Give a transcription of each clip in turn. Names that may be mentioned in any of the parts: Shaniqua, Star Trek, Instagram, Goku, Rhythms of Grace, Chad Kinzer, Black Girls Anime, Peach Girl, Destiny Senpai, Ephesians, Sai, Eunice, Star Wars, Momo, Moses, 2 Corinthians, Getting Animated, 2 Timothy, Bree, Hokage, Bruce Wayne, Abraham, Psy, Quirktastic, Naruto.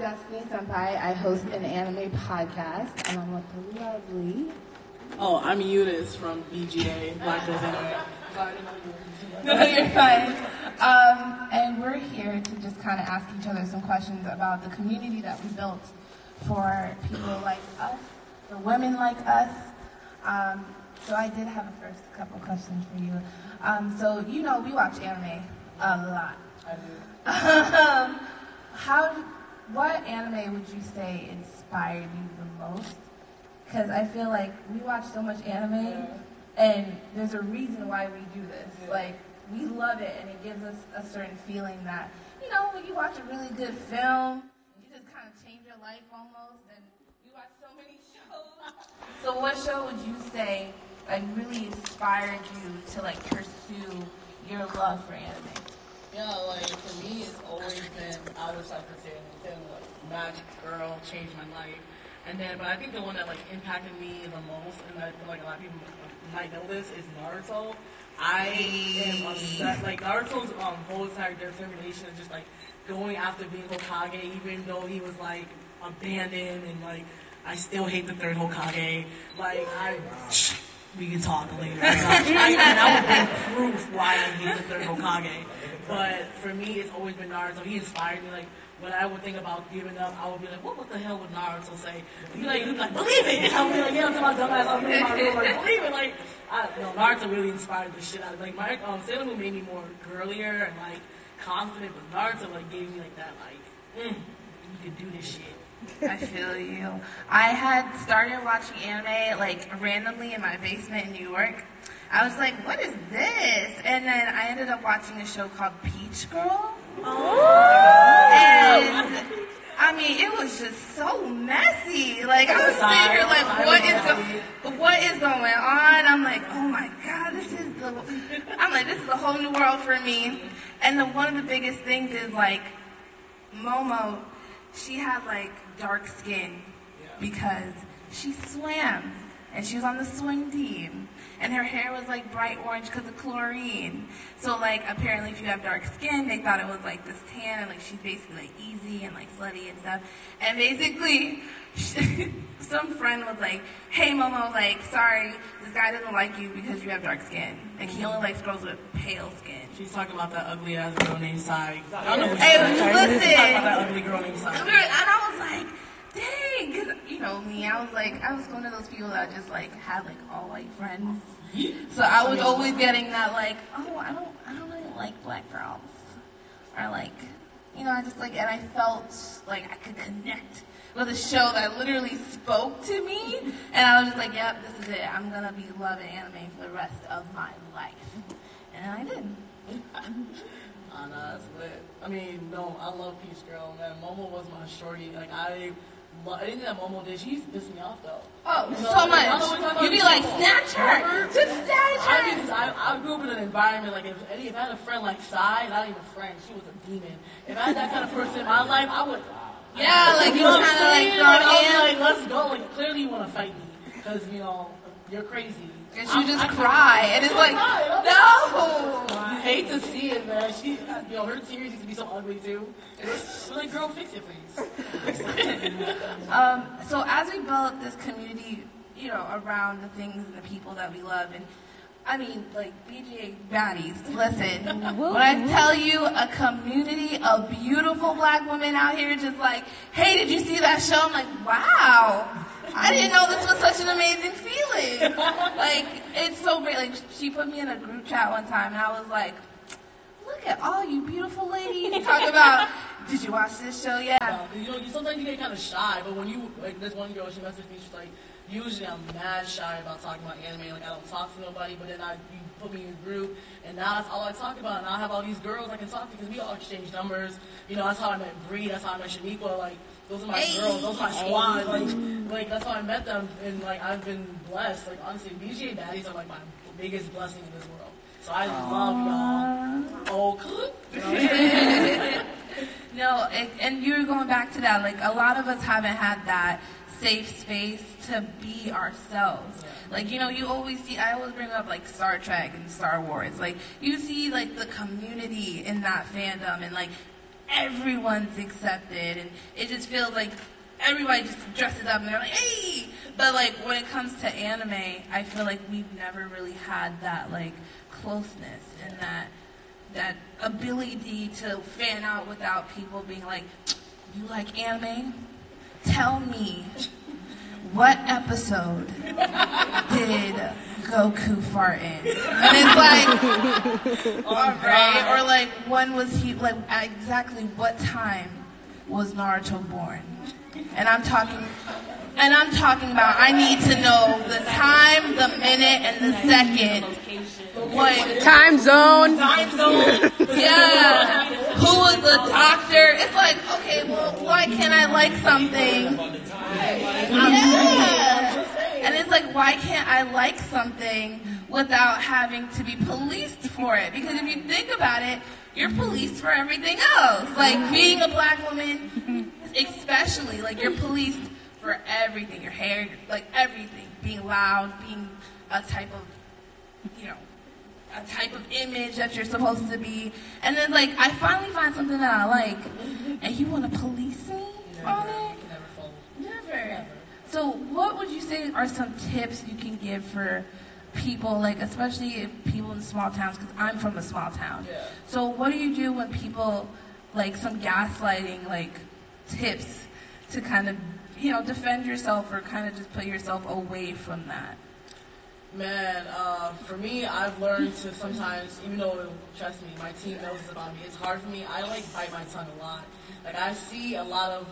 Destiny Senpai, I host an anime podcast, and I'm with the lovely... Oh, I'm Eunice from BGA, Black Girls Anime. No, you're fine. And we're here to just kind of ask each other some questions about the community that we built for people like us, for women like us. So I did have a first couple questions for you. So, you know, we watch anime a lot. I do. What anime would you say inspired you the most? Because I feel like we watch so much anime, and there's a reason why we do this. Yeah. Like, we love it, and it gives us a certain feeling that, you know, when you watch a really good film, you just kind of change your life almost, and you watch so many shows. So what show would you say, like, really inspired you to, like, pursue your love for anime? Yeah, like, for me, it's always been, I was like, like, Magic Girl changed my life. And then, but I think the one that, like, impacted me the most, and I feel like a lot of people might know this, is Naruto. I am obsessed. Like, Naruto's whole entire determination is just, like, going after being Hokage, even though he was, like, abandoned, and, like, I still hate the third Hokage. Like, we can talk later. I would be proof why I hate the third Hokage. But for me, it's always been Naruto. He inspired me. Like, when I would think about giving up, I would be like, what the hell would Naruto say? He'd be like, believe it! And I would be like, yeah, I'm talking about dumbass. I'm in my room, like, believe it! Like, no, Naruto really inspired the shit out of me. Like, my Sailor Moon made me more girlier and, like, confident. But Naruto, like, gave me, like, that, like, you can do this shit. I feel you. I had started watching anime, like, randomly in my basement in New York. I was like, what is this? And then I ended up watching a show called Peach Girl. Oh. And, I mean, it was just so messy. Like, I was sitting here like, what is going on? I'm like, oh my God, this is a whole new world for me. And one of the biggest things is, like, Momo, she had, like, dark skin because she swam. And she was on the swim team. And her hair was, like, bright orange because of chlorine. So, like, apparently if you have dark skin, they thought it was, like, this tan. And, like, she's basically, like, easy and, like, slutty and stuff. And basically, some friend was like, hey, Momo, like, sorry, this guy doesn't like you because you have dark skin. Like, he only likes girls with pale skin. She's talking about that ugly-ass girl named Sai. I don't know what she's talking about. She's talking about that ugly girl named Sai. And I was like... Dang, because, you know me, I was like, I was one of those people that just, like, had, like, all white friends. So I was always getting that, like, oh, I don't really like black girls. Or, like, you know, I just, like, and I felt like I could connect with a show that literally spoke to me. And I was just like, yep, this is it. I'm going to be loving anime for the rest of my life. And I did. I know, that's lit. I mean, no, I love Peach Girl, man. Momo was my shorty. Like, anything that Momo did, she used to piss me off, though. Oh, you know, so much. You'd be like, snatch her! Just snatch her! I grew up in an environment, like, if I had a friend like Psy, not even a friend, she was a demon. If I had that kind of person in my life, I would... Yeah, like, you know what I'm saying? Like, I was like, let's go. Like, clearly you want to fight me, because, you know, you're crazy. And she just cry, and it's like, no! I hate to see it, man. Her tears used to be so ugly, too. We're like, girl, fix it, please. So as we built this community, you know, around the things and the people that we love, and, I mean, like, BGA baddies, listen, when I tell you a community of beautiful black women out here just like, hey, did you see that show? I'm like, wow. I didn't know this was such an amazing feeling. Like, it's so great. Like, she put me in a group chat one time, and I was like, look at all you beautiful ladies. Talk about, did you watch this show yet? Yeah, you know, sometimes you get kind of shy, but when you, like, this one girl, she messaged me, she's like, usually I'm mad shy about talking about anime. Like, I don't talk to nobody, but then you put me in a group, and now that's all I talk about. And I have all these girls I can talk to, because we all exchange numbers. You know, that's how I met Bree, that's how I met Shaniqua, like, those are my girls, those are my squad, like, that's how I met them, and, like, I've been blessed. Like, honestly, BGA baddies are, like, my biggest blessing in this world. So I love y'all. Oh, you know what I'm saying? No, and you're going back to that, like, a lot of us haven't had that safe space to be ourselves. Yeah. Like, you know, you always see, I always bring up, like, Star Trek and Star Wars. Like, you see, like, the community in that fandom, and, like, everyone's accepted, and it just feels like everybody just dresses up and they're like, hey! But like when it comes to anime, I feel like we've never really had that like closeness and that ability to fan out without people being like, you like anime? Tell me, what episode did Goku fart in? And it's like, alright, or like, when was he, like, exactly what time was Naruto born? And I'm talking about, I need to know the time, the minute, and the second. Like, time zone. Yeah. Who was the doctor? It's like, okay, well, why can't I like something? Yeah. And it's like, why can't I like something without having to be policed for it? Because if you think about it, you're policed for everything else. Like, being a black woman, especially, like, you're policed for everything. Your hair, like, everything. Being loud, being a type of, you know, a type of image that you're supposed to be. And then, like, I finally find something that I like, and you want to police me on it? Never. So what would you say are some tips you can give for people, like, especially if people in small towns, because I'm from a small town. Yeah. So what do you do when people, like, some gaslighting, like, tips to kind of, you know, defend yourself or kind of just put yourself away from that? Man, for me, I've learned to sometimes, even though, trust me, my team knows about me, it's hard for me. I, like, bite my tongue a lot. Like, I see a lot of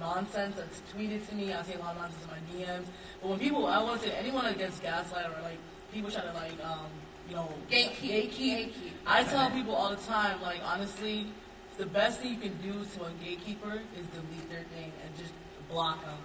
nonsense that's tweeted to me. I see a lot of nonsense in my DMs. But when people, I want to say, anyone against gaslight or, like, people try to, like, you know, gatekeep. I tell people all the time, like, honestly, the best thing you can do to a gatekeeper is delete their thing and just block them.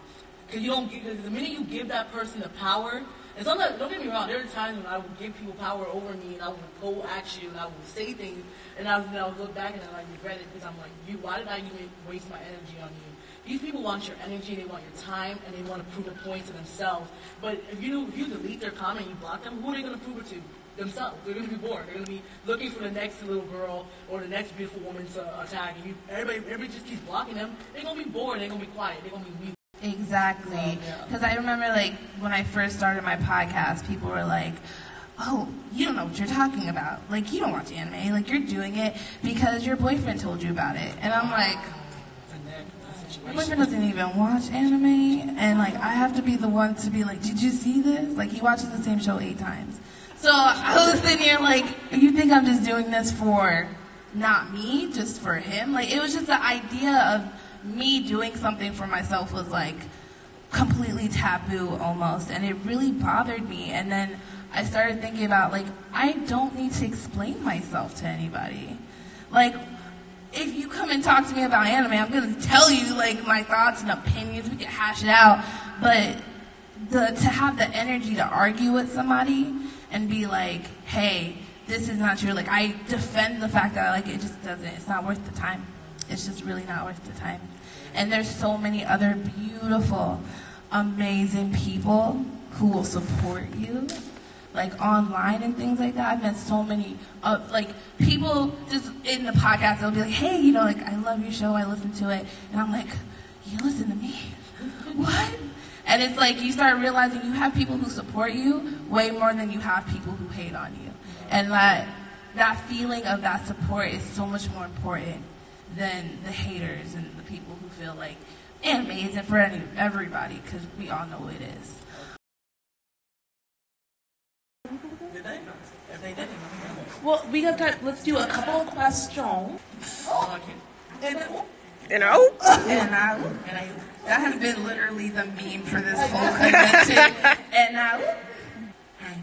Because the minute you give that person the power, and sometimes, don't get me wrong, there are times when I would give people power over me and I would go at you and I would say things and I would look back and I like regret it because I'm like, why did I even waste my energy on you? These people want your energy, they want your time, and they want to prove a point to themselves. But if you delete their comment, you block them, who are they going to prove it to? Themselves. They're going to be bored. They're going to be looking for the next little girl or the next beautiful woman to attack. And everybody just keeps blocking them. They're going to be bored. They're going to be quiet. They're going to be weak. Exactly, because I remember, like, when I first started my podcast, people were like, oh, you don't know what you're talking about, like, you don't watch anime, like, you're doing it because your boyfriend told you about it. And I'm like, my boyfriend doesn't even watch anime, and, like, I have to be the one to be like, did you see this? Like, he watches the same show 8 times. So I was sitting here like, you think I'm just doing this for not me, just for him? Like, it was just the idea of me doing something for myself was like completely taboo almost, and it really bothered me. And then I started thinking about, like, I don't need to explain myself to anybody. Like, if you come and talk to me about anime, I'm gonna tell you, like, my thoughts and opinions, we can hash it out. But to have the energy to argue with somebody and be like, hey, this is not true, like, I defend the fact that I like it, just doesn't, it's not worth the time. It's just really not worth the time. And there's so many other beautiful, amazing people who will support you, like, online and things like that. I've met so many, like, people just in the podcast, they'll be like, hey, you know, like, I love your show, I listen to it. And I'm like, you listen to me? What? And it's like, you start realizing you have people who support you way more than you have people who hate on you. And that feeling of that support is so much more important than the haters and the people who feel like anime isn't for everybody, because we all know it is. Did they? If they didn't, well, we have time. Let's do a couple of questions. And that has been literally the meme for this whole convention. And now, hi.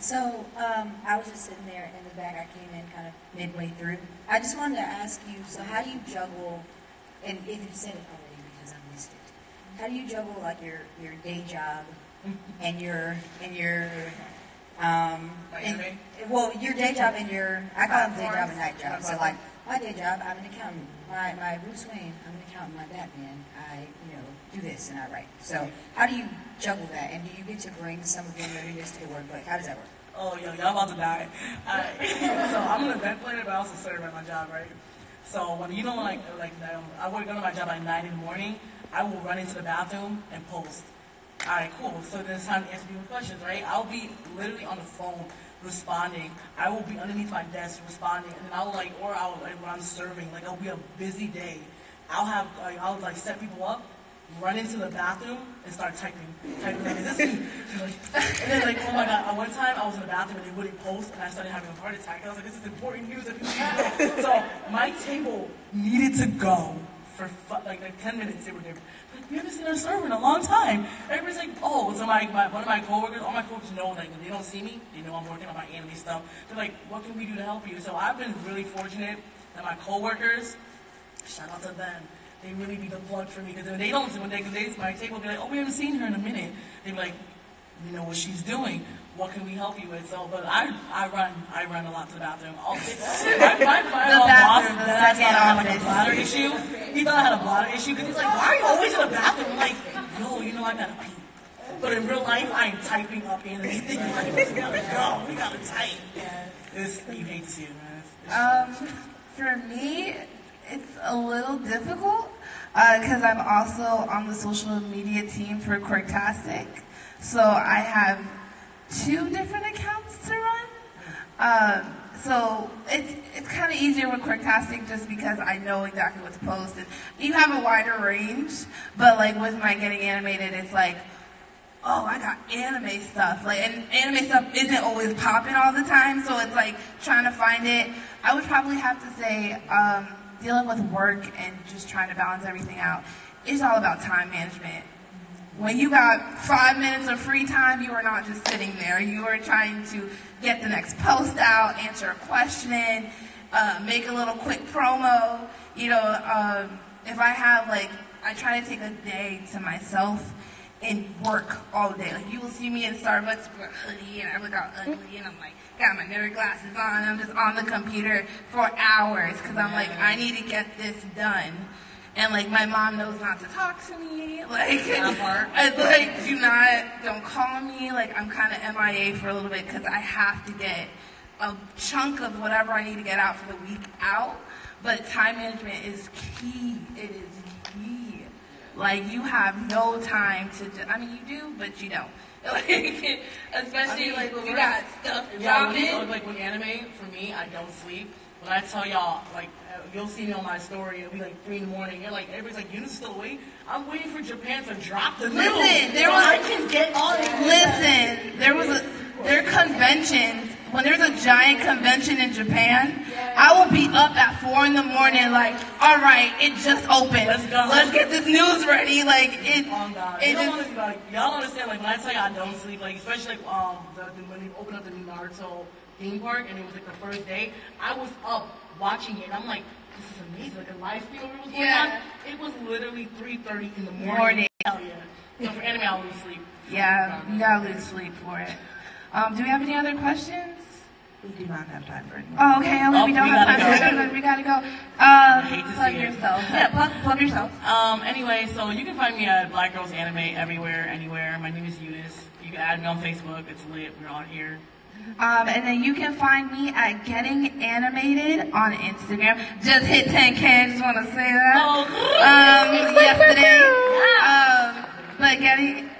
So I was just sitting there in the back. I came in kind of midway through. I just wanted to ask you, so how do you juggle, and if you said it already because I missed it, how do you juggle, like, your day job and your day job and your, I call it day job and night job. So, like, my day job, I'm an accountant. My Bruce Wayne, I'm an accountant. My Batman, I, you know, do this and I write. So how do you juggle that, and do you get to bring some of your nerviness to the work? Like, how does that work? Oh, yo, y'all about to die. So I'm an event planner, but I also serve at my job, right? So when you don't I work on my job at 9 in the morning, I will run into the bathroom and post. All right, cool. So then it's time to answer people questions, right? I'll be literally on the phone responding. I will be underneath my desk responding, and then I'll when I'm serving, it'll be a busy day. I'll set people up, run into the bathroom and start typing like, is this me? And then oh my god, one time I was in the bathroom and they wouldn't post and I started having a heart attack. I was like, this is important news. So my table needed to go for 10 minutes. They were there. We haven't seen our server in a long time. Everybody's like, oh, so one of my coworkers, all my coworkers know, when they don't see me, they know I'm working on my anime stuff. They're like, what can we do to help you? So I've been really fortunate that my coworkers, shout out to them, they really be the plug for me, because when they don't, my table will be like, oh, we haven't seen her in a minute. They'd be like, you know what she's doing. What can we help you with? So, but I run a lot to the bathroom. He thought I had a bladder issue because he's like, why are you always in the bathroom? I'm like, no, I gotta pee. But in real life, I am typing up anything. Like, we gotta type. Yeah. You hate to see it, man. For me, it's a little difficult because I'm also on the social media team for Quirktastic, so I have 2 different accounts to run. So it's kind of easier with Quirktastic just because I know exactly what to post, and you have a wider range. But with my Getting Animated, it's like, oh, I got anime stuff. And anime stuff isn't always popping all the time, so it's trying to find it. I would probably have to say dealing with work and just trying to balance everything out. It's all about time management. When you got 5 minutes of free time, you are not just sitting there. You are trying to get the next post out, answer a question, make a little quick promo. If I have, I try to take a day to myself and work all day. You will see me in Starbucks with a hoodie, and I look all ugly, and I'm got my nerd glasses on. I'm just on the computer for hours because I'm I need to get this done. And my mom knows not to talk to me. Don't call me. I'm kind of MIA for a little bit because I have to get a chunk of whatever I need to get out for the week out. But time management is key. It is key. You have no time to. You do, but you don't. Especially when we got stuff dropping. With anime, for me, I don't sleep. When I tell y'all, you'll see me on my story, it'll be 3 in the morning, you're everybody's you're still awake? I'm waiting for Japan to drop the news. There are conventions, when there's a giant convention in Japan, I will be up at 4 in the morning, all right, it just opened, let's get this news ready, y'all understand, when I tell y'all I don't sleep, especially, when they open up the new Naruto theme park, and it was the first day, I was up watching it, and I'm like, this is amazing, the live feed over was going on, it was literally 3:30 in the morning. Hell yeah. So for anime, I'll lose sleep. Yeah, you gotta lose sleep for it. Do we have any other questions? We do not have time for anymore. Oh, okay, we don't have time for it. We gotta go. Plug yourself. Anyway, so you can find me at Black Girls Anime everywhere, anywhere. My name is Eunice. You can add me on Facebook. It's lit. We're on here. And then you can find me at Getting Animated on Instagram. Just hit 10K, I just want to say that. Yesterday. But Getting